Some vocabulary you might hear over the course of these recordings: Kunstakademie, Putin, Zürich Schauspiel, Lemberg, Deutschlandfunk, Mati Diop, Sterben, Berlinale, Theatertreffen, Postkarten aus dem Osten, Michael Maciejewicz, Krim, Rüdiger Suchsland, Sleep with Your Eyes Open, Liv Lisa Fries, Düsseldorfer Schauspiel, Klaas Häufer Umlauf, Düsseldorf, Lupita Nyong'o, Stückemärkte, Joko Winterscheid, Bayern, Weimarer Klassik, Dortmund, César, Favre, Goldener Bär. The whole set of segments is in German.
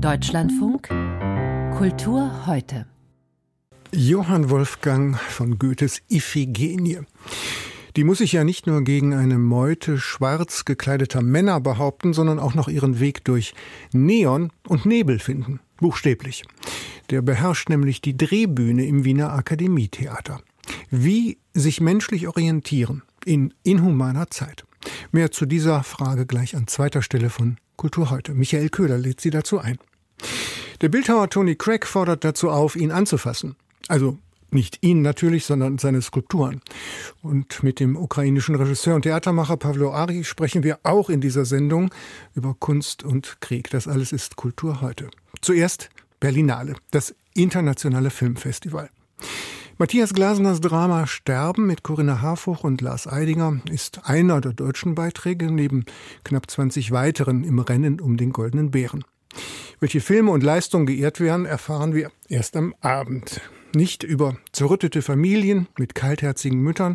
Deutschlandfunk Kultur heute. Johann Wolfgang von Goethes Iphigenie. Die muss sich ja nicht nur gegen eine Meute schwarz gekleideter Männer behaupten, sondern auch noch ihren Weg durch Neon und Nebel finden. Buchstäblich. Der beherrscht nämlich die Drehbühne im Wiener Akademietheater. Wie sich menschlich orientieren in inhumaner Zeit? Mehr zu dieser Frage gleich an zweiter Stelle von Kultur heute. Michael Köhler lädt sie dazu ein. Der Bildhauer Tony Cragg fordert dazu auf, ihn anzufassen. Also nicht ihn natürlich, sondern seine Skulpturen. Und mit dem ukrainischen Regisseur und Theatermacher Pavlo Arie sprechen wir auch in dieser Sendung über Kunst und Krieg. Das alles ist Kultur heute. Zuerst Berlinale, das internationale Filmfestival. Matthias Glasners Drama Sterben mit Corinna Harfouch und Lars Eidinger ist einer der deutschen Beiträge neben knapp 20 weiteren im Rennen um den Goldenen Bären. Welche Filme und Leistungen geehrt werden, erfahren wir erst am Abend. Nicht über zerrüttete Familien mit kaltherzigen Müttern,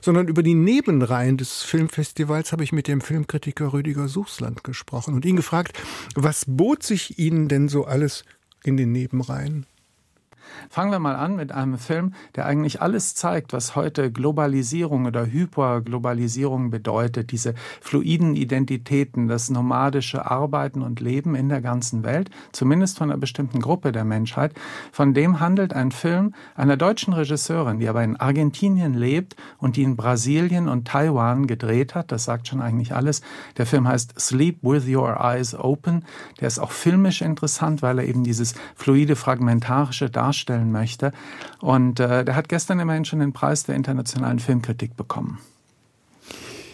sondern über die Nebenreihen des Filmfestivals habe ich mit dem Filmkritiker Rüdiger Suchsland gesprochen und ihn gefragt, was bot sich Ihnen denn so alles in den Nebenreihen? Fangen wir mal an mit einem Film, der eigentlich alles zeigt, was heute Globalisierung oder Hyperglobalisierung bedeutet. Diese fluiden Identitäten, das nomadische Arbeiten und Leben in der ganzen Welt, zumindest von einer bestimmten Gruppe der Menschheit. Von dem handelt ein Film einer deutschen Regisseurin, die aber in Argentinien lebt und die in Brasilien und Taiwan gedreht hat. Das sagt schon eigentlich alles. Der Film heißt Sleep with Your Eyes Open. Der ist auch filmisch interessant, weil er eben dieses fluide, fragmentarische darstellen möchte. Und der hat gestern immerhin schon den Preis der internationalen Filmkritik bekommen.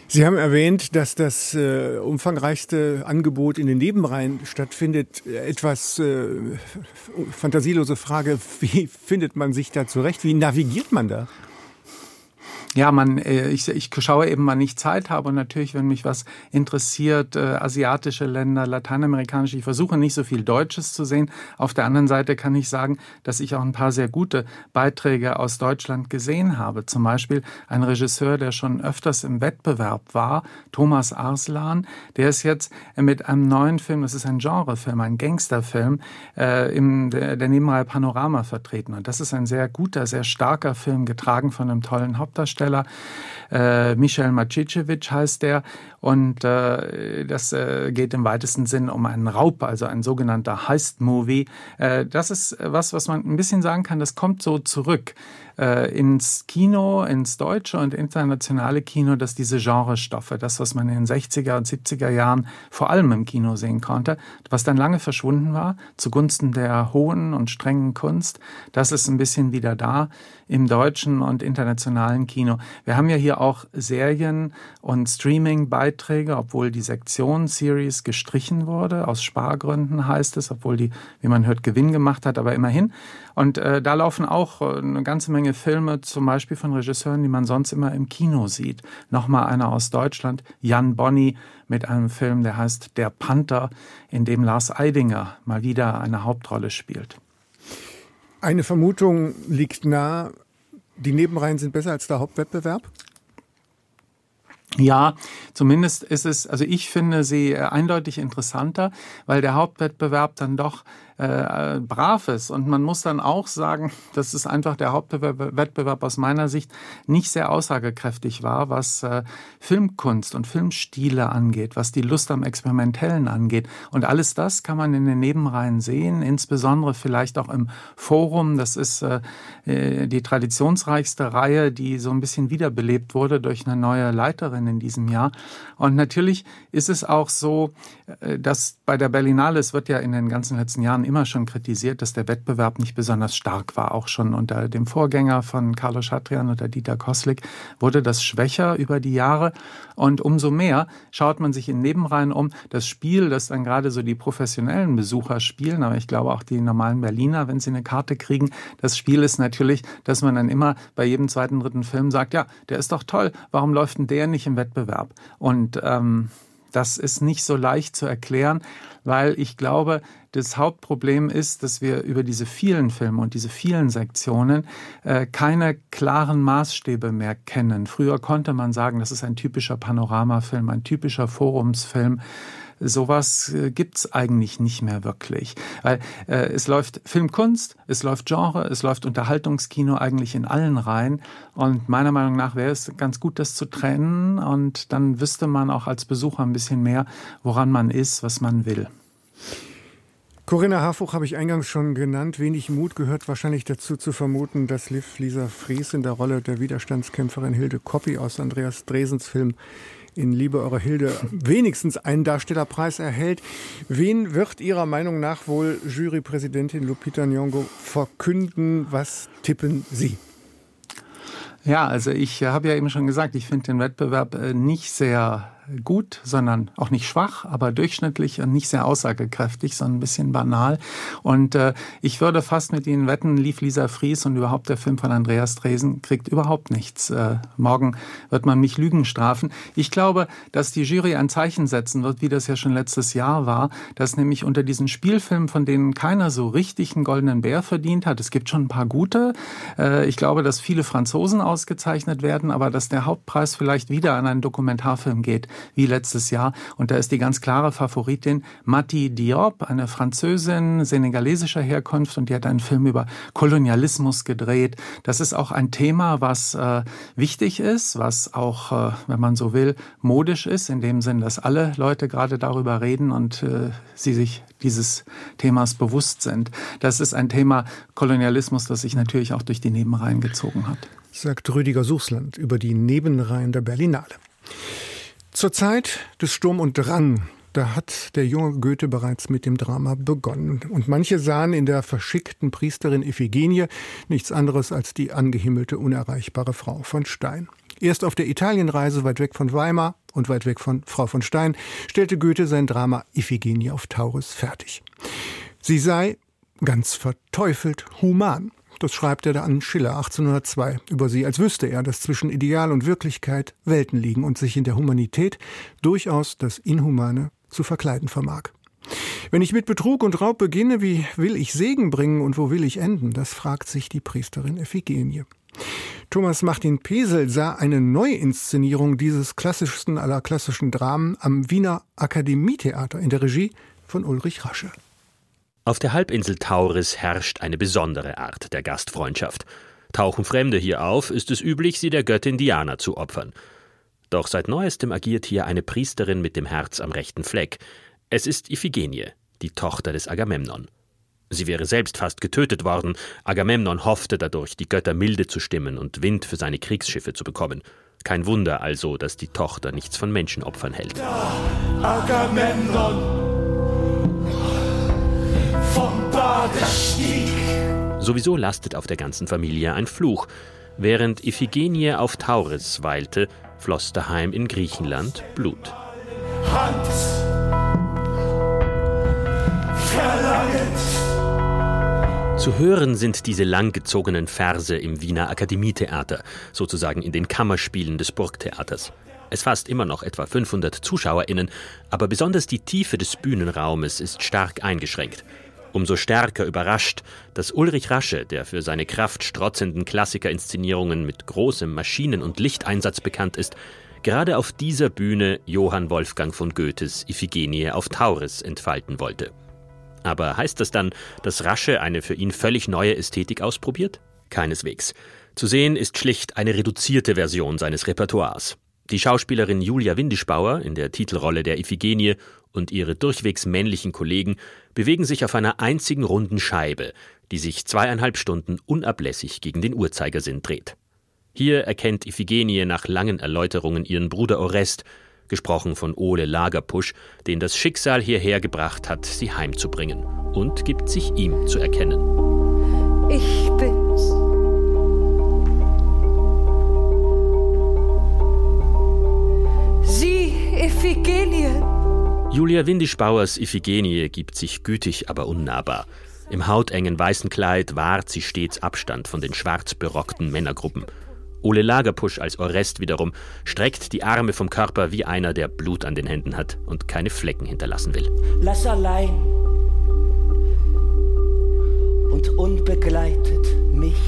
Sie haben erwähnt, dass das umfangreichste Angebot in den Nebenreihen stattfindet. Etwas fantasielose Frage, wie findet man sich da zurecht? Wie navigiert man da? Ja, ich schaue eben, wann ich Zeit habe und natürlich, wenn mich was interessiert, asiatische Länder, lateinamerikanische, ich versuche nicht so viel Deutsches zu sehen. Auf der anderen Seite kann ich sagen, dass ich auch ein paar sehr gute Beiträge aus Deutschland gesehen habe. Zum Beispiel ein Regisseur, der schon öfters im Wettbewerb war, Thomas Arslan, der ist jetzt mit einem neuen Film, das ist ein Genrefilm, ein Gangsterfilm, in der Nebenreihe Panorama vertreten. Und das ist ein sehr guter, sehr starker Film, getragen von einem tollen Hauptdarsteller. Michael Maciejewicz heißt der und das geht im weitesten Sinn um einen Raub, also ein sogenannter Heist-Movie. Das ist was man ein bisschen sagen kann, das kommt so zurück ins Kino, ins deutsche und internationale Kino, dass diese Genrestoffe, das, was man in den 60er und 70er Jahren vor allem im Kino sehen konnte, was dann lange verschwunden war, zugunsten der hohen und strengen Kunst, das ist ein bisschen wieder da im deutschen und internationalen Kino. Wir haben ja hier auch Serien und Streaming-Beiträge, obwohl die Sektion Series gestrichen wurde, aus Spargründen heißt es, obwohl die, wie man hört, Gewinn gemacht hat, aber immerhin. Und da laufen auch eine ganze Menge Filme, zum Beispiel von Regisseuren, die man sonst immer im Kino sieht. Nochmal einer aus Deutschland, Jan Bonny, mit einem Film, der heißt Der Panther, in dem Lars Eidinger mal wieder eine Hauptrolle spielt. Eine Vermutung liegt nahe, die Nebenreihen sind besser als der Hauptwettbewerb? Ja, zumindest ist es, also ich finde sie eindeutig interessanter, weil der Hauptwettbewerb dann doch brav ist. Und man muss dann auch sagen, dass es einfach der Hauptwettbewerb aus meiner Sicht nicht sehr aussagekräftig war, was Filmkunst und Filmstile angeht, was die Lust am Experimentellen angeht. Und alles das kann man in den Nebenreihen sehen, insbesondere vielleicht auch im Forum. Das ist die traditionsreichste Reihe, die so ein bisschen wiederbelebt wurde durch eine neue Leiterin in diesem Jahr. Und natürlich ist es auch so, dass bei der Berlinale, es wird ja in den ganzen letzten Jahren immer schon kritisiert, dass der Wettbewerb nicht besonders stark war. Auch schon unter dem Vorgänger von Carlo Chatrian oder Dieter Koslick wurde das schwächer über die Jahre. Und umso mehr schaut man sich in Nebenreihen um. Das Spiel, das dann gerade so die professionellen Besucher spielen, aber ich glaube auch die normalen Berliner, wenn sie eine Karte kriegen, das Spiel ist natürlich, dass man dann immer bei jedem zweiten, dritten Film sagt, ja, der ist doch toll, warum läuft denn der nicht im Wettbewerb? Und das ist nicht so leicht zu erklären, weil ich glaube, das Hauptproblem ist, dass wir über diese vielen Filme und diese vielen Sektionen keine klaren Maßstäbe mehr kennen. Früher konnte man sagen, das ist ein typischer Panoramafilm, ein typischer Forumsfilm. sowas gibt's eigentlich nicht mehr wirklich. Weil es läuft Filmkunst, es läuft Genre, es läuft Unterhaltungskino eigentlich in allen Reihen. Und meiner Meinung nach wäre es ganz gut, das zu trennen. Und dann wüsste man auch als Besucher ein bisschen mehr, woran man ist, was man will. Corinna Harfouch habe ich eingangs schon genannt. Wenig Mut gehört wahrscheinlich dazu zu vermuten, dass Liv Lisa Fries in der Rolle der Widerstandskämpferin Hilde Koppi aus Andreas Dresens Film In Liebe eurer Hilde wenigstens einen Darstellerpreis erhält. Wen wird Ihrer Meinung nach wohl Jurypräsidentin Lupita Nyong'o verkünden? Was tippen Sie? Ja, also ich habe ja eben schon gesagt, ich finde den Wettbewerb nicht sehr gut, sondern auch nicht schwach, aber durchschnittlich und nicht sehr aussagekräftig, sondern ein bisschen banal. Und ich würde fast mit Ihnen wetten, Liv Lisa Fries und überhaupt der Film von Andreas Dresen kriegt überhaupt nichts. Morgen wird man mich Lügen strafen. Ich glaube, dass die Jury ein Zeichen setzen wird, wie das ja schon letztes Jahr war, dass nämlich unter diesen Spielfilmen, von denen keiner so richtig einen Goldenen Bär verdient hat, es gibt schon ein paar gute. Ich glaube, dass viele Franzosen ausgezeichnet werden, aber dass der Hauptpreis vielleicht wieder an einen Dokumentarfilm geht, wie letztes Jahr. Und da ist die ganz klare Favoritin Mati Diop, eine Französin senegalesischer Herkunft, und die hat einen Film über Kolonialismus gedreht. Das ist auch ein Thema, was wichtig ist, was auch, wenn man so will, modisch ist, in dem Sinn, dass alle Leute gerade darüber reden und sie sich dieses Themas bewusst sind. Das ist ein Thema Kolonialismus, das sich natürlich auch durch die Nebenreihen gezogen hat. Sagt Rüdiger Suchsland über die Nebenreihen der Berlinale. Zur Zeit des Sturm und Drang, da hat der junge Goethe bereits mit dem Drama begonnen. Und manche sahen in der verschickten Priesterin Iphigenie nichts anderes als die angehimmelte, unerreichbare Frau von Stein. Erst auf der Italienreise, weit weg von Weimar und weit weg von Frau von Stein, stellte Goethe sein Drama Iphigenie auf Tauris fertig. Sie sei ganz verteufelt human. Das schreibt er da an Schiller 1802 über sie, als wüsste er, dass zwischen Ideal und Wirklichkeit Welten liegen und sich in der Humanität durchaus das Inhumane zu verkleiden vermag. Wenn ich mit Betrug und Raub beginne, wie will ich Segen bringen und wo will ich enden? Das fragt sich die Priesterin Iphigenie. Thomas Martin Pesel sah eine Neuinszenierung dieses klassischsten aller klassischen Dramen am Wiener Akademietheater in der Regie von Ulrich Rasche. Auf der Halbinsel Tauris herrscht eine besondere Art der Gastfreundschaft. Tauchen Fremde hier auf, ist es üblich, sie der Göttin Diana zu opfern. Doch seit neuestem agiert hier eine Priesterin mit dem Herz am rechten Fleck. Es ist Iphigenie, die Tochter des Agamemnon. Sie wäre selbst fast getötet worden. Agamemnon hoffte dadurch, die Götter milde zu stimmen und Wind für seine Kriegsschiffe zu bekommen. Kein Wunder also, dass die Tochter nichts von Menschenopfern hält. Ja, Agamemnon! Sowieso lastet auf der ganzen Familie ein Fluch. Während Iphigenie auf Tauris weilte, floss daheim in Griechenland Blut. Zu hören sind diese langgezogenen Verse im Wiener Akademietheater, sozusagen in den Kammerspielen des Burgtheaters. Es fasst immer noch etwa 500 ZuschauerInnen, aber besonders die Tiefe des Bühnenraumes ist stark eingeschränkt. Umso stärker überrascht, dass Ulrich Rasche, der für seine kraftstrotzenden Klassikerinszenierungen mit großem Maschinen- und Lichteinsatz bekannt ist, gerade auf dieser Bühne Johann Wolfgang von Goethes Iphigenie auf Tauris entfalten wollte. Aber heißt das dann, dass Rasche eine für ihn völlig neue Ästhetik ausprobiert? Keineswegs. Zu sehen ist schlicht eine reduzierte Version seines Repertoires. Die Schauspielerin Julia Windischbauer in der Titelrolle der Iphigenie und ihre durchwegs männlichen Kollegen bewegen sich auf einer einzigen runden Scheibe, die sich 2,5 Stunden unablässig gegen den Uhrzeigersinn dreht. Hier erkennt Iphigenie nach langen Erläuterungen ihren Bruder Orest, gesprochen von Ole Lagerpusch, den das Schicksal hierher gebracht hat, sie heimzubringen, und gibt sich ihm zu erkennen. Ich bin's. Sie, Iphigenie. Julia Windischbauers Iphigenie gibt sich gütig, aber unnahbar. Im hautengen weißen Kleid wahrt sie stets Abstand von den schwarz berockten Männergruppen. Ole Lagerpusch als Orest wiederum streckt die Arme vom Körper wie einer, der Blut an den Händen hat und keine Flecken hinterlassen will. Lass allein und unbegleitet mich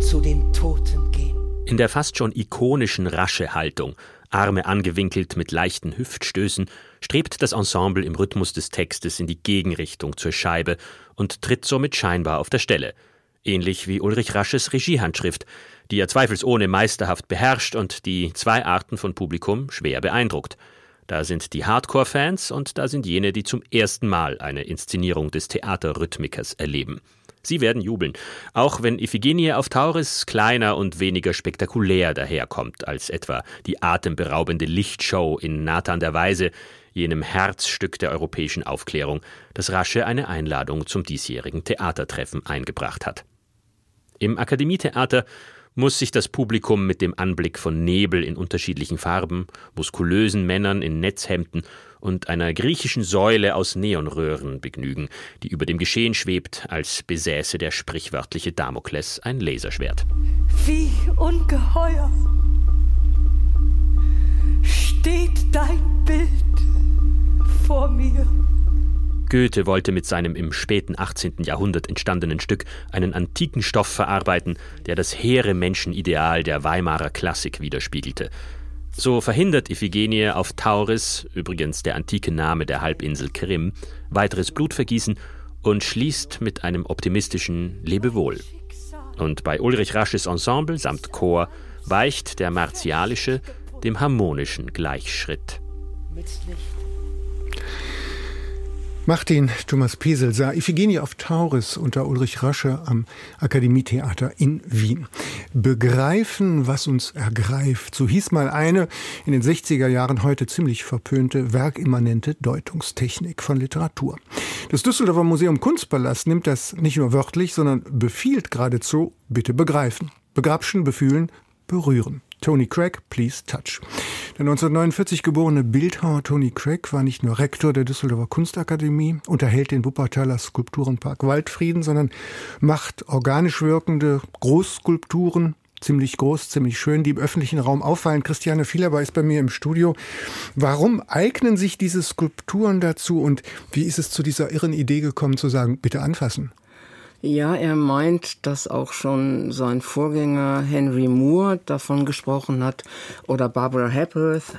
zu den Toten gehen. In der fast schon ikonischen Rasche-Haltung Arme angewinkelt mit leichten Hüftstößen, strebt das Ensemble im Rhythmus des Textes in die Gegenrichtung zur Scheibe und tritt somit scheinbar auf der Stelle. Ähnlich wie Ulrich Rasches Regiehandschrift, die er zweifelsohne meisterhaft beherrscht und die zwei Arten von Publikum schwer beeindruckt. Da sind die Hardcore-Fans und da sind jene, die zum ersten Mal eine Inszenierung des Theaterrhythmikers erleben. Sie werden jubeln, auch wenn Iphigenie auf Tauris kleiner und weniger spektakulär daherkommt als etwa die atemberaubende Lichtshow in Nathan der Weise, jenem Herzstück der europäischen Aufklärung, das Rasche eine Einladung zum diesjährigen Theatertreffen eingebracht hat. Im Akademietheater muss sich das Publikum mit dem Anblick von Nebel in unterschiedlichen Farben, muskulösen Männern in Netzhemden und einer griechischen Säule aus Neonröhren begnügen, die über dem Geschehen schwebt, als besäße der sprichwörtliche Damokles ein Laserschwert. Wie ungeheuer steht dein Bild vor mir. Goethe wollte mit seinem im späten 18. Jahrhundert entstandenen Stück einen antiken Stoff verarbeiten, der das hehre Menschenideal der Weimarer Klassik widerspiegelte. So verhindert Iphigenie auf Tauris, übrigens der antike Name der Halbinsel Krim, weiteres Blutvergießen und schließt mit einem optimistischen Lebewohl. Und bei Ulrich Rasches Ensemble samt Chor weicht der martialische dem harmonischen Gleichschritt. Martin Thomas Pesel sah Iphigenie auf Tauris unter Ulrich Rasche am Akademietheater in Wien. Begreifen, was uns ergreift, so hieß mal eine in den 60er Jahren heute ziemlich verpönte werkimmanente Deutungstechnik von Literatur. Das Düsseldorfer Museum Kunstpalast nimmt das nicht nur wörtlich, sondern befiehlt geradezu, bitte begreifen, begrapschen, befühlen, berühren. Tony Cragg, please touch. Der 1949 geborene Bildhauer Tony Cragg war nicht nur Rektor der Düsseldorfer Kunstakademie, unterhält den Wuppertaler Skulpturenpark Waldfrieden, sondern macht organisch wirkende Großskulpturen, ziemlich groß, ziemlich schön, die im öffentlichen Raum auffallen. Christiane Vielerber ist bei mir im Studio. Warum eignen sich diese Skulpturen dazu und wie ist es zu dieser irren Idee gekommen, zu sagen, bitte anfassen? Ja, er meint, dass auch schon sein Vorgänger Henry Moore davon gesprochen hat oder Barbara Hepworth,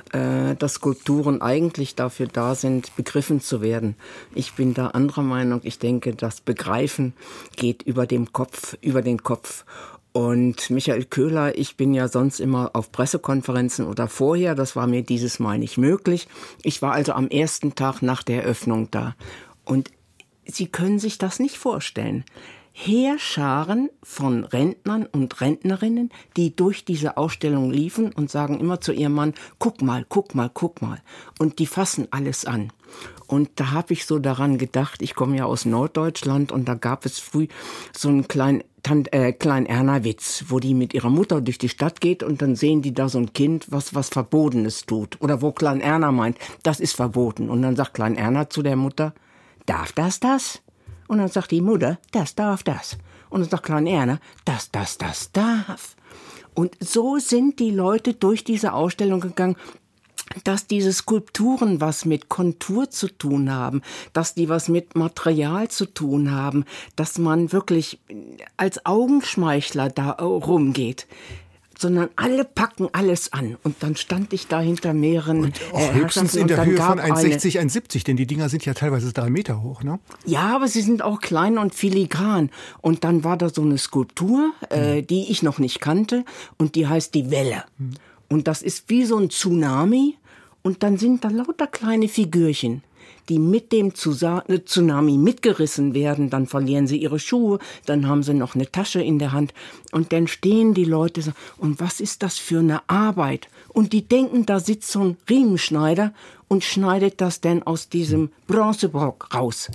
dass Skulpturen eigentlich dafür da sind, begriffen zu werden. Ich bin da anderer Meinung. Ich denke, das Begreifen geht über den Kopf. Und Michael Köhler, ich bin ja sonst immer auf Pressekonferenzen oder vorher, das war mir dieses Mal nicht möglich. Ich war also am ersten Tag nach der Eröffnung da und Sie können sich das nicht vorstellen. Heerscharen von Rentnern und Rentnerinnen, die durch diese Ausstellung liefen und sagen immer zu ihrem Mann, guck mal, guck mal, guck mal. Und die fassen alles an. Und da habe ich so daran gedacht, ich komme ja aus Norddeutschland und da gab es früh so einen Klein-Erna-Witz, wo die mit ihrer Mutter durch die Stadt geht und dann sehen die da so ein Kind, was Verbotenes tut. Oder wo Klein-Erna meint, das ist verboten. Und dann sagt Klein-Erna zu der Mutter, darf das das? Und dann sagt die Mutter, das darf das. Und dann sagt Klein Erna, das darf. Und so sind die Leute durch diese Ausstellung gegangen, dass diese Skulpturen was mit Kontur zu tun haben, dass die was mit Material zu tun haben, dass man wirklich als Augenschmeichler da rumgeht. Sondern alle packen alles an. Und dann stand ich da hinter mehreren... Und auch höchstens in der Höhe von 1,60, 1,70, denn die Dinger sind ja teilweise 3 Meter hoch, ne? Ja, aber sie sind auch klein und filigran. Und dann war da so eine Skulptur, die ich noch nicht kannte, und die heißt die Welle. Mhm. Und das ist wie so ein Tsunami. Und dann sind da lauter kleine Figürchen, die mit dem Tsunami mitgerissen werden, dann verlieren sie ihre Schuhe, dann haben sie noch eine Tasche in der Hand und dann stehen die Leute und was ist das für eine Arbeit? Und die denken, da sitzt so ein Riemenschneider und schneidet das denn aus diesem Bronzebrock raus.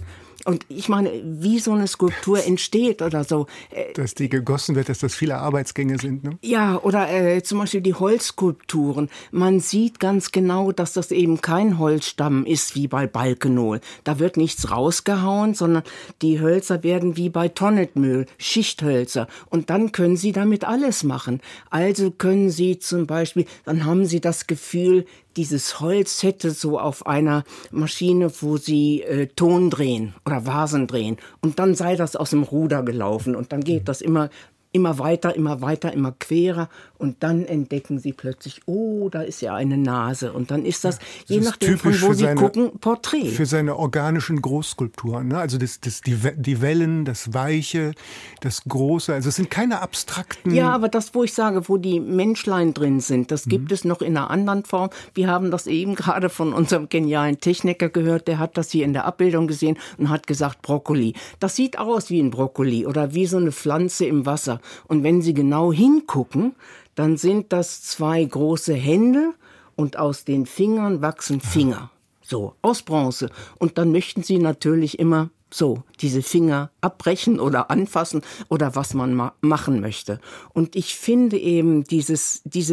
Und ich meine, wie so eine Skulptur entsteht oder so. Dass die gegossen wird, dass das viele Arbeitsgänge sind, ne? Ja, oder zum Beispiel die Holzskulpturen. Man sieht ganz genau, dass das eben kein Holzstamm ist, wie bei Balkenohl. Da wird nichts rausgehauen, sondern die Hölzer werden wie bei Tonnetmühl, Schichthölzer. Und dann können sie damit alles machen. Also können sie zum Beispiel, dann haben sie das Gefühl, dieses Holz hätte so auf einer Maschine, wo sie Ton drehen oder Vasen drehen. Und dann sei das aus dem Ruder gelaufen. Und dann geht das immer immer weiter, immer weiter, immer querer und dann entdecken sie plötzlich, oh, da ist ja eine Nase und dann ist das, ja, das je nachdem von wo sie gucken, Porträt. Für seine organischen Großskulpturen, ne? Also die Wellen, das Weiche, das Große, also es sind keine abstrakten... Ja, aber das, wo ich sage, wo die Menschlein drin sind, das gibt es noch in einer anderen Form. Wir haben das eben gerade von unserem genialen Techniker gehört, der hat das hier in der Abbildung gesehen und hat gesagt, Brokkoli. Das sieht aus wie ein Brokkoli oder wie so eine Pflanze im Wasser. Und wenn Sie genau hingucken, dann sind das zwei große Hände und aus den Fingern wachsen Finger. So, aus Bronze. Und dann möchten Sie natürlich immer so diese Finger abbrechen oder anfassen oder was man machen möchte. Und ich finde eben diese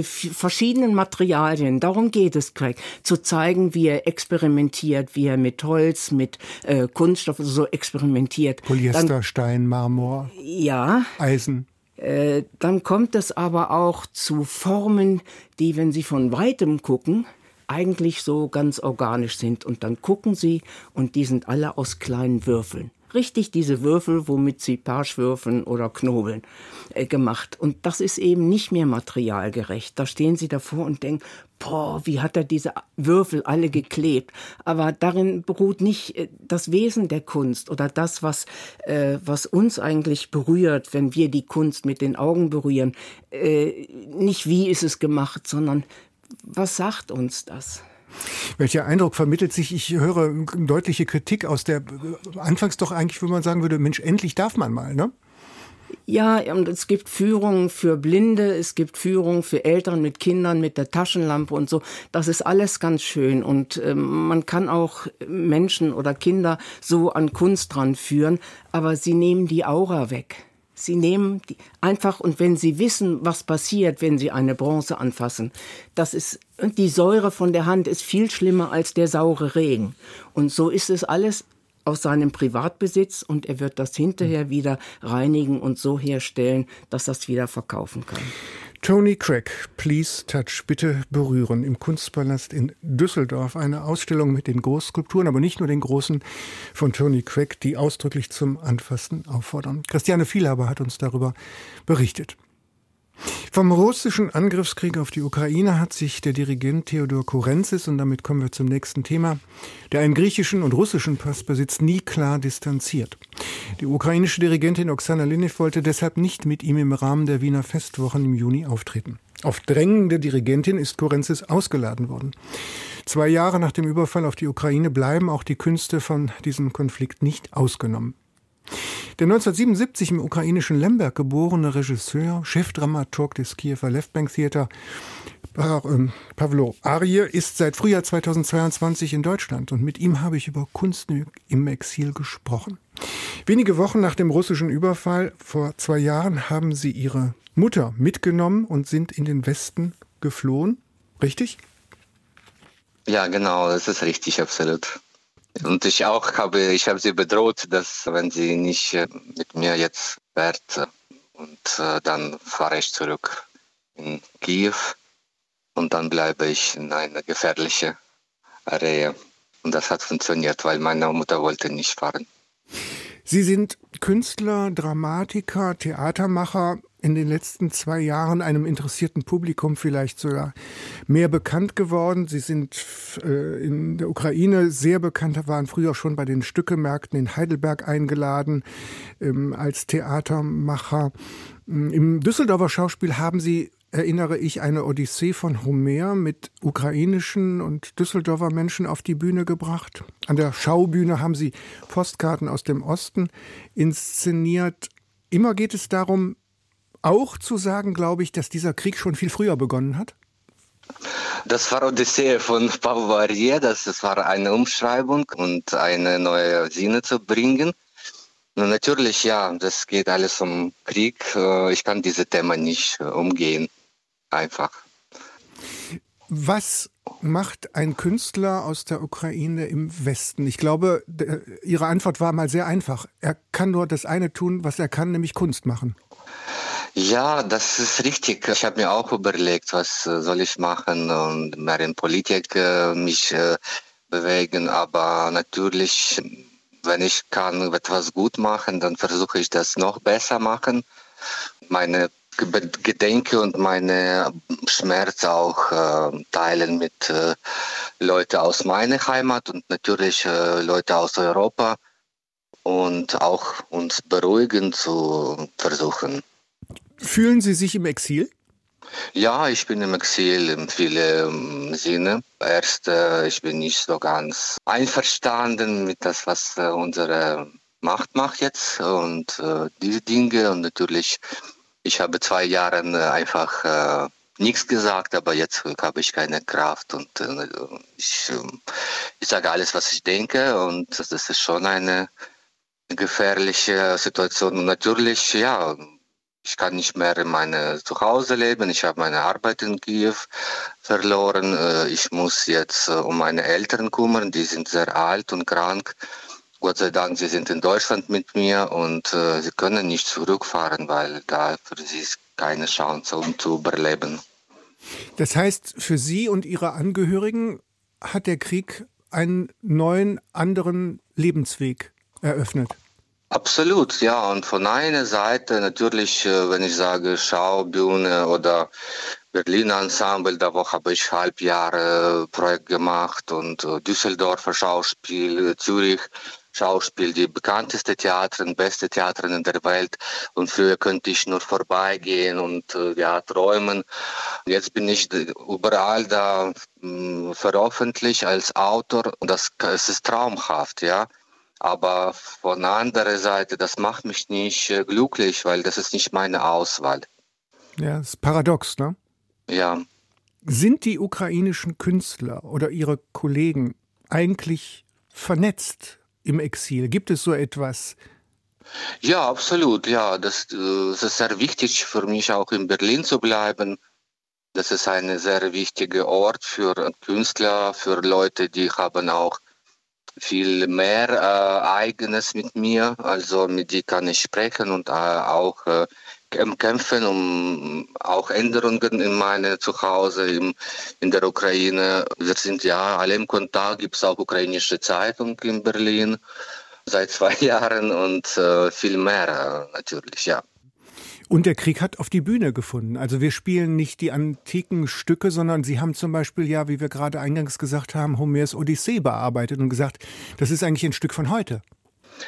verschiedenen Materialien, darum geht es, Craig, zu zeigen, wie er experimentiert, wie er mit Holz, mit Kunststoff so experimentiert. Polyester, dann, Stein, Marmor, ja, Eisen. Dann kommt es aber auch zu Formen, die, wenn Sie von weitem gucken, eigentlich so ganz organisch sind. Und dann gucken sie und die sind alle aus kleinen Würfeln. Richtig diese Würfel, womit sie Paarschwürfeln oder Knobeln gemacht. Und das ist eben nicht mehr materialgerecht. Da stehen sie davor und denken, boah, wie hat er diese Würfel alle geklebt. Aber darin beruht nicht das Wesen der Kunst oder das, was uns eigentlich berührt, wenn wir die Kunst mit den Augen berühren. Nicht wie ist es gemacht, sondern was sagt uns das? Welcher Eindruck vermittelt sich? Ich höre deutliche Kritik aus der, anfangs doch eigentlich, wenn man sagen würde, Mensch, endlich darf man mal, ne? Ja, und es gibt Führungen für Blinde, es gibt Führungen für Eltern mit Kindern, mit der Taschenlampe und so. Das ist alles ganz schön und man kann auch Menschen oder Kinder so an Kunst dran führen, aber sie nehmen die Aura weg. Sie nehmen die einfach, und wenn Sie wissen, was passiert, wenn Sie eine Bronze anfassen, das ist, die Säure von der Hand ist viel schlimmer als der saure Regen. Und so ist es alles aus seinem Privatbesitz und er wird das hinterher wieder reinigen und so herstellen, dass das wieder verkaufen kann. Tony Cragg, Please Touch, bitte berühren, im Kunstpalast in Düsseldorf. Eine Ausstellung mit den Großskulpturen, aber nicht nur den großen von Tony Cragg, die ausdrücklich zum Anfassen auffordern. Christiane Vielhaber hat uns darüber berichtet. Vom russischen Angriffskrieg auf die Ukraine hat sich der Dirigent Theodor Korentzis, und damit kommen wir zum nächsten Thema, der einen griechischen und russischen Pass besitzt, nie klar distanziert. Die ukrainische Dirigentin Oksana Linev wollte deshalb nicht mit ihm im Rahmen der Wiener Festwochen im Juni auftreten. Auf Drängen der Dirigentin ist Korentzis ausgeladen worden. 2 Jahre nach dem Überfall auf die Ukraine bleiben auch die Künste von diesem Konflikt nicht ausgenommen. Der 1977 im ukrainischen Lemberg geborene Regisseur, Chefdramaturg des Kiewer Levbank Theater, Pavlo Arie, ist seit Frühjahr 2022 in Deutschland und mit ihm habe ich über Kunst im Exil gesprochen. Wenige Wochen nach dem russischen Überfall vor 2 Jahren haben sie ihre Mutter mitgenommen und sind in den Westen geflohen, richtig? Ja, genau, das ist richtig, absolut. Und ich habe sie bedroht, dass wenn sie nicht mit mir jetzt wird, und dann fahre ich zurück in Kiew und dann bleibe ich in einer gefährlichen Area. Und das hat funktioniert, weil meine Mutter wollte nicht fahren. Sie sind Künstler, Dramatiker, Theatermacher, in den letzten 2 Jahren einem interessierten Publikum vielleicht sogar mehr bekannt geworden. Sie sind in der Ukraine sehr bekannt, waren früher schon bei den Stückemärkten in Heidelberg eingeladen als Theatermacher. Im Düsseldorfer Schauspiel haben Sie, erinnere ich, eine Odyssee von Homer mit ukrainischen und Düsseldorfer Menschen auf die Bühne gebracht. An der Schaubühne haben Sie Postkarten aus dem Osten inszeniert. Immer geht es darum, auch zu sagen, glaube ich, dass dieser Krieg schon viel früher begonnen hat? Das war Odyssee von Pavlo Arie. Das war eine Umschreibung und eine neue Sinne zu bringen. Und natürlich, ja, das geht alles um Krieg. Ich kann dieses Thema nicht umgehen. Einfach. Was macht ein Künstler aus der Ukraine im Westen? Ich glaube, Ihre Antwort war mal sehr einfach. Er kann nur das eine tun, was er kann, nämlich Kunst machen. Ja, das ist richtig. Ich habe mir auch überlegt, was soll ich machen und mehr in Politik mich bewegen. Aber natürlich, wenn ich kann etwas gut machen, dann versuche ich das noch besser machen. meine Gedenke und meine Schmerz auch teilen mit Leuten aus meiner Heimat und natürlich Leute aus Europa und auch uns beruhigen zu versuchen. Fühlen Sie sich im Exil? Ja, ich bin im Exil in vielen Sinne. Erst, ich bin nicht so ganz einverstanden mit das, was unsere Macht macht jetzt und diese Dinge. Und natürlich, ich habe 2 Jahre einfach nichts gesagt, aber jetzt habe ich keine Kraft und ich sage alles, was ich denke, und das ist schon eine gefährliche Situation. Und natürlich, ja, ich kann nicht mehr in meinem Zuhause leben. Ich habe meine Arbeit in Kiew verloren. Ich muss jetzt um meine Eltern kümmern. Die sind sehr alt und krank. Gott sei Dank, sie sind in Deutschland mit mir und sie können nicht zurückfahren, weil da für sie ist keine Chance, um zu überleben. Das heißt, für Sie und Ihre Angehörigen hat der Krieg einen neuen, anderen Lebensweg eröffnet. Absolut, ja. Und von einer Seite natürlich, wenn ich sage Schaubühne oder Berliner Ensemble, da habe ich halb Jahre Projekt gemacht, und Düsseldorfer Schauspiel, Zürich Schauspiel, die bekannteste Theatern, beste Theatern in der Welt. Und früher könnte ich nur vorbeigehen und ja, träumen. Jetzt bin ich überall da veröffentlicht als Autor, und das ist traumhaft, ja. Aber von der anderen Seite, das macht mich nicht glücklich, weil das ist nicht meine Auswahl. Ja, das ist paradox, ne? Ja. Sind die ukrainischen Künstler oder ihre Kollegen eigentlich vernetzt im Exil? Gibt es so etwas? Ja, absolut, ja. Das ist sehr wichtig für mich, auch in Berlin zu bleiben. Das ist ein sehr wichtiger Ort für Künstler, für Leute, die haben auch viel mehr Eigenes mit mir, also mit die kann ich sprechen und auch kämpfen um auch Änderungen in meinem Zuhause in der Ukraine. Wir sind ja alle im Kontakt, gibt es auch ukrainische Zeitung in Berlin seit 2 Jahren und viel mehr natürlich, ja. Und der Krieg hat auf die Bühne gefunden. Also wir spielen nicht die antiken Stücke, sondern Sie haben zum Beispiel, ja, wie wir gerade eingangs gesagt haben, Homers Odyssee bearbeitet und gesagt, das ist eigentlich ein Stück von heute.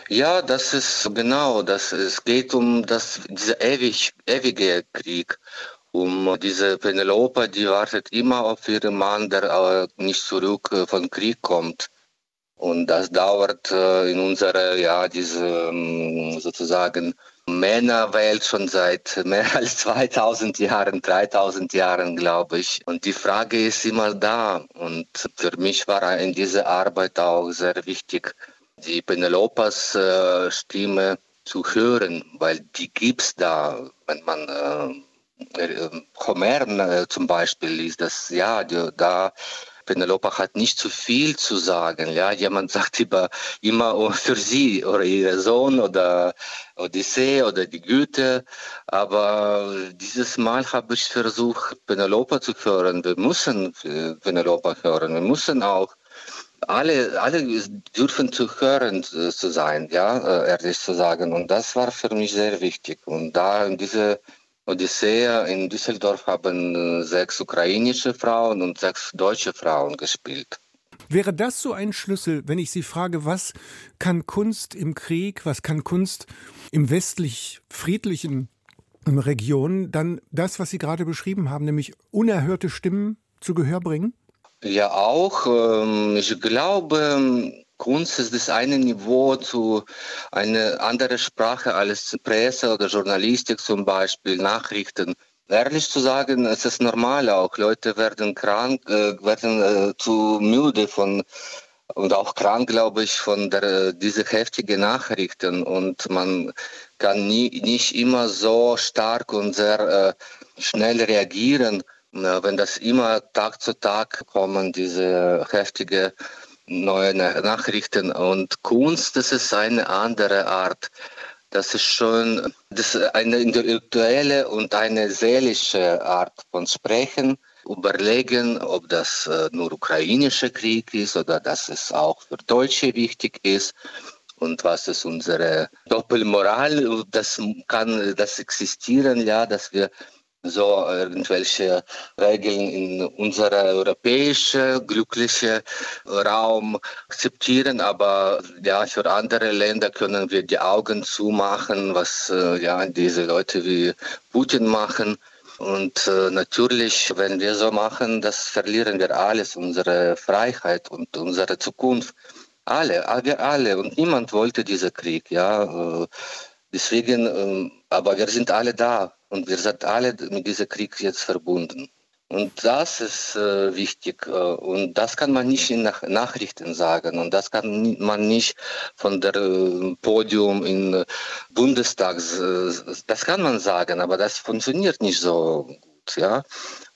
Ja, das ist genau, es geht um diese ewige Krieg, um diese Penelope, die wartet immer auf ihren Mann, der nicht zurück vom Krieg kommt. Und das dauert in unserer, ja, diese sozusagen Männerwelt schon seit mehr als 2000 Jahren, 3000 Jahren, glaube ich. Und die Frage ist immer da. Und für mich war in dieser Arbeit auch sehr wichtig, die Penelopes Stimme zu hören, weil die gibt's da. Wenn man Homer zum Beispiel liest, das, ja, da Penelope hat nicht zu viel zu sagen. Ja? Jemand sagt immer für sie oder ihren Sohn oder Odyssee oder die Goethe. Aber dieses Mal habe ich versucht, Penelope zu hören. Wir müssen Penelope hören. Wir müssen auch alle dürfen zu hören zu sein, ja, ehrlich zu sagen. Und das war für mich sehr wichtig. Und da in diese Odyssee in Düsseldorf haben 6 ukrainische Frauen und 6 deutsche Frauen gespielt. Wäre das so ein Schlüssel, wenn ich Sie frage, was kann Kunst im Krieg, was kann Kunst im westlich friedlichen Region, dann das, was Sie gerade beschrieben haben, nämlich unerhörte Stimmen zu Gehör bringen? Ja, auch. Ich glaube, Kunst ist das eine Niveau zu einer anderen Sprache als Presse oder Journalistik zum Beispiel, Nachrichten. Ehrlich zu sagen, es ist normal auch. Leute werden krank, werden zu müde und auch krank, glaube ich, von diese heftigen Nachrichten. Und man kann nicht immer so stark und sehr schnell reagieren, wenn das immer Tag zu Tag kommen, diese heftige neue Nachrichten. Und Kunst, das ist eine andere Art. Das ist schon eine intellektuelle und eine seelische Art von Sprechen. Überlegen, ob das nur ukrainischer Krieg ist oder dass es auch für Deutsche wichtig ist. Und was ist unsere Doppelmoral? Das existieren, ja, dass wir so irgendwelche Regeln in unserem europäischen, glücklichen Raum akzeptieren. Aber ja, für andere Länder können wir die Augen zumachen, was ja diese Leute wie Putin machen. Und natürlich, wenn wir so machen, das verlieren wir alles, unsere Freiheit und unsere Zukunft. Wir alle. Und niemand wollte diesen Krieg, ja. Deswegen, aber wir sind alle da und wir sind alle mit diesem Krieg jetzt verbunden. Und das ist wichtig. Und das kann man nicht in Nachrichten sagen. Und das kann man nicht von der Podium im Bundestag, das kann man sagen, aber das funktioniert nicht so gut, ja.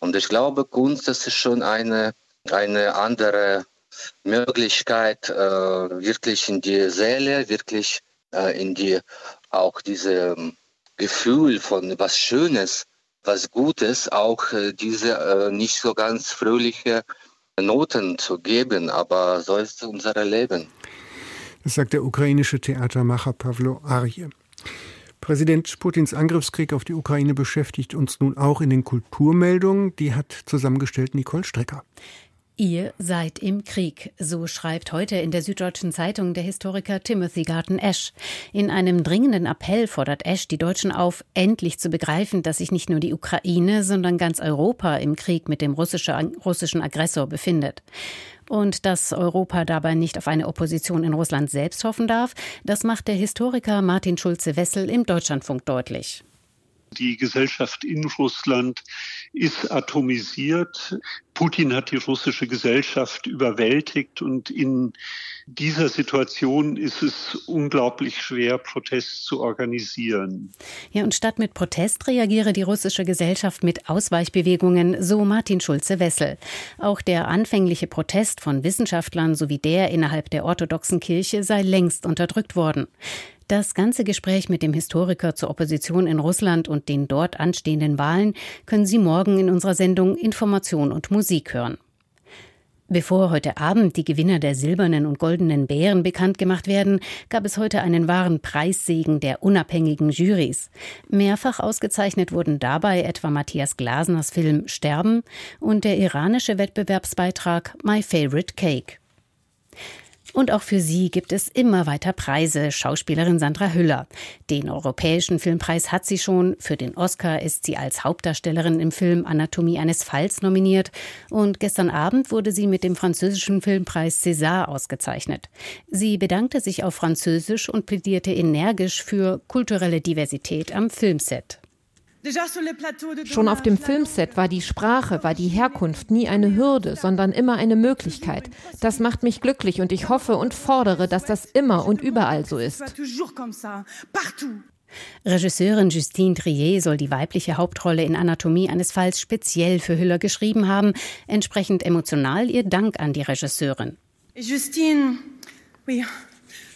Und ich glaube, Kunst, das ist schon eine andere Möglichkeit, wirklich in die Seele, wirklich in die, auch dieses Gefühl von was Schönes, was Gutes, auch diese nicht so ganz fröhliche Noten zu geben. Aber so ist unser Leben. Das sagt der ukrainische Theatermacher Pavlo Arie. Präsident Putins Angriffskrieg auf die Ukraine beschäftigt uns nun auch in den Kulturmeldungen. Die hat zusammengestellt Nicole Strecker. Ihr seid im Krieg, so schreibt heute in der Süddeutschen Zeitung der Historiker Timothy Garton-Ash. In einem dringenden Appell fordert Ash die Deutschen auf, endlich zu begreifen, dass sich nicht nur die Ukraine, sondern ganz Europa im Krieg mit dem russischen Aggressor befindet. Und dass Europa dabei nicht auf eine Opposition in Russland selbst hoffen darf, das macht der Historiker Martin Schulze-Wessel im Deutschlandfunk deutlich. Die Gesellschaft in Russland ist atomisiert. Putin hat die russische Gesellschaft überwältigt und in dieser Situation ist es unglaublich schwer, Protest zu organisieren. Ja, und statt mit Protest reagiere die russische Gesellschaft mit Ausweichbewegungen, so Martin Schulze-Wessel. Auch der anfängliche Protest von Wissenschaftlern sowie der innerhalb der orthodoxen Kirche sei längst unterdrückt worden. Das ganze Gespräch mit dem Historiker zur Opposition in Russland und den dort anstehenden Wahlen können Sie morgen in unserer Sendung Information und Musik hören. Bevor heute Abend die Gewinner der Silbernen und Goldenen Bären bekannt gemacht werden, gab es heute einen wahren Preissegen der unabhängigen Jurys. Mehrfach ausgezeichnet wurden dabei etwa Matthias Glasners Film Sterben und der iranische Wettbewerbsbeitrag My Favorite Cake. Und auch für sie gibt es immer weiter Preise, Schauspielerin Sandra Hüller. Den Europäischen Filmpreis hat sie schon, für den Oscar ist sie als Hauptdarstellerin im Film Anatomie eines Falls nominiert und gestern Abend wurde sie mit dem französischen Filmpreis César ausgezeichnet. Sie bedankte sich auf Französisch und plädierte energisch für kulturelle Diversität am Filmset. Schon auf dem Filmset war die Sprache, war die Herkunft nie eine Hürde, sondern immer eine Möglichkeit. Das macht mich glücklich und ich hoffe und fordere, dass das immer und überall so ist. Regisseurin Justine Triet soll die weibliche Hauptrolle in Anatomie eines Falls speziell für Hüller geschrieben haben. Entsprechend emotional ihr Dank an die Regisseurin. Justine, oui,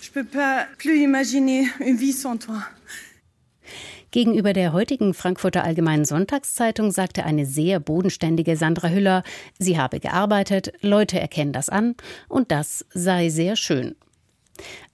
je peux pas plus imaginer une vie sans toi. Gegenüber der heutigen Frankfurter Allgemeinen Sonntagszeitung sagte eine sehr bodenständige Sandra Hüller, sie habe gearbeitet, Leute erkennen das an und das sei sehr schön.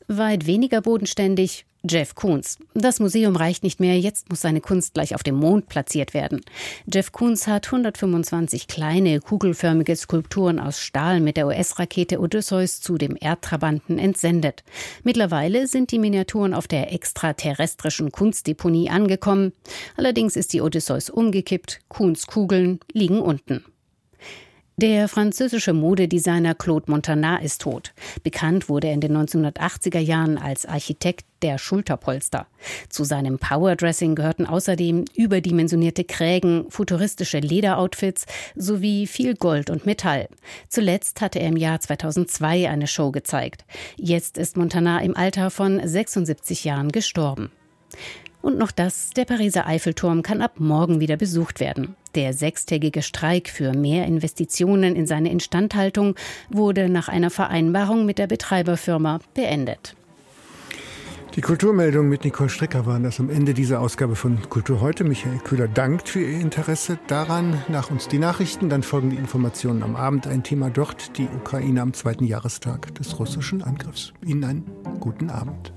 Weit weniger bodenständig Jeff Koons. Das Museum reicht nicht mehr, jetzt muss seine Kunst gleich auf dem Mond platziert werden. Jeff Koons hat 125 kleine, kugelförmige Skulpturen aus Stahl mit der US-Rakete Odysseus zu dem Erdtrabanten entsendet. Mittlerweile sind die Miniaturen auf der extraterrestrischen Kunstdeponie angekommen. Allerdings ist die Odysseus umgekippt, Koons Kugeln liegen unten. Der französische Modedesigner Claude Montanat ist tot. Bekannt wurde er in den 1980er Jahren als Architekt der Schulterpolster. Zu seinem Powerdressing gehörten außerdem überdimensionierte Krägen, futuristische Lederoutfits sowie viel Gold und Metall. Zuletzt hatte er im Jahr 2002 eine Show gezeigt. Jetzt ist Montanat im Alter von 76 Jahren gestorben. Und noch das, der Pariser Eiffelturm kann ab morgen wieder besucht werden. Der sechstägige Streik für mehr Investitionen in seine Instandhaltung wurde nach einer Vereinbarung mit der Betreiberfirma beendet. Die Kulturmeldung mit Nicole Stricker waren das am Ende dieser Ausgabe von Kultur heute. Michael Köhler dankt für Ihr Interesse daran. Nach uns die Nachrichten, dann folgen die Informationen am Abend. Ein Thema dort, die Ukraine am 2. Jahrestag des russischen Angriffs. Ihnen einen guten Abend.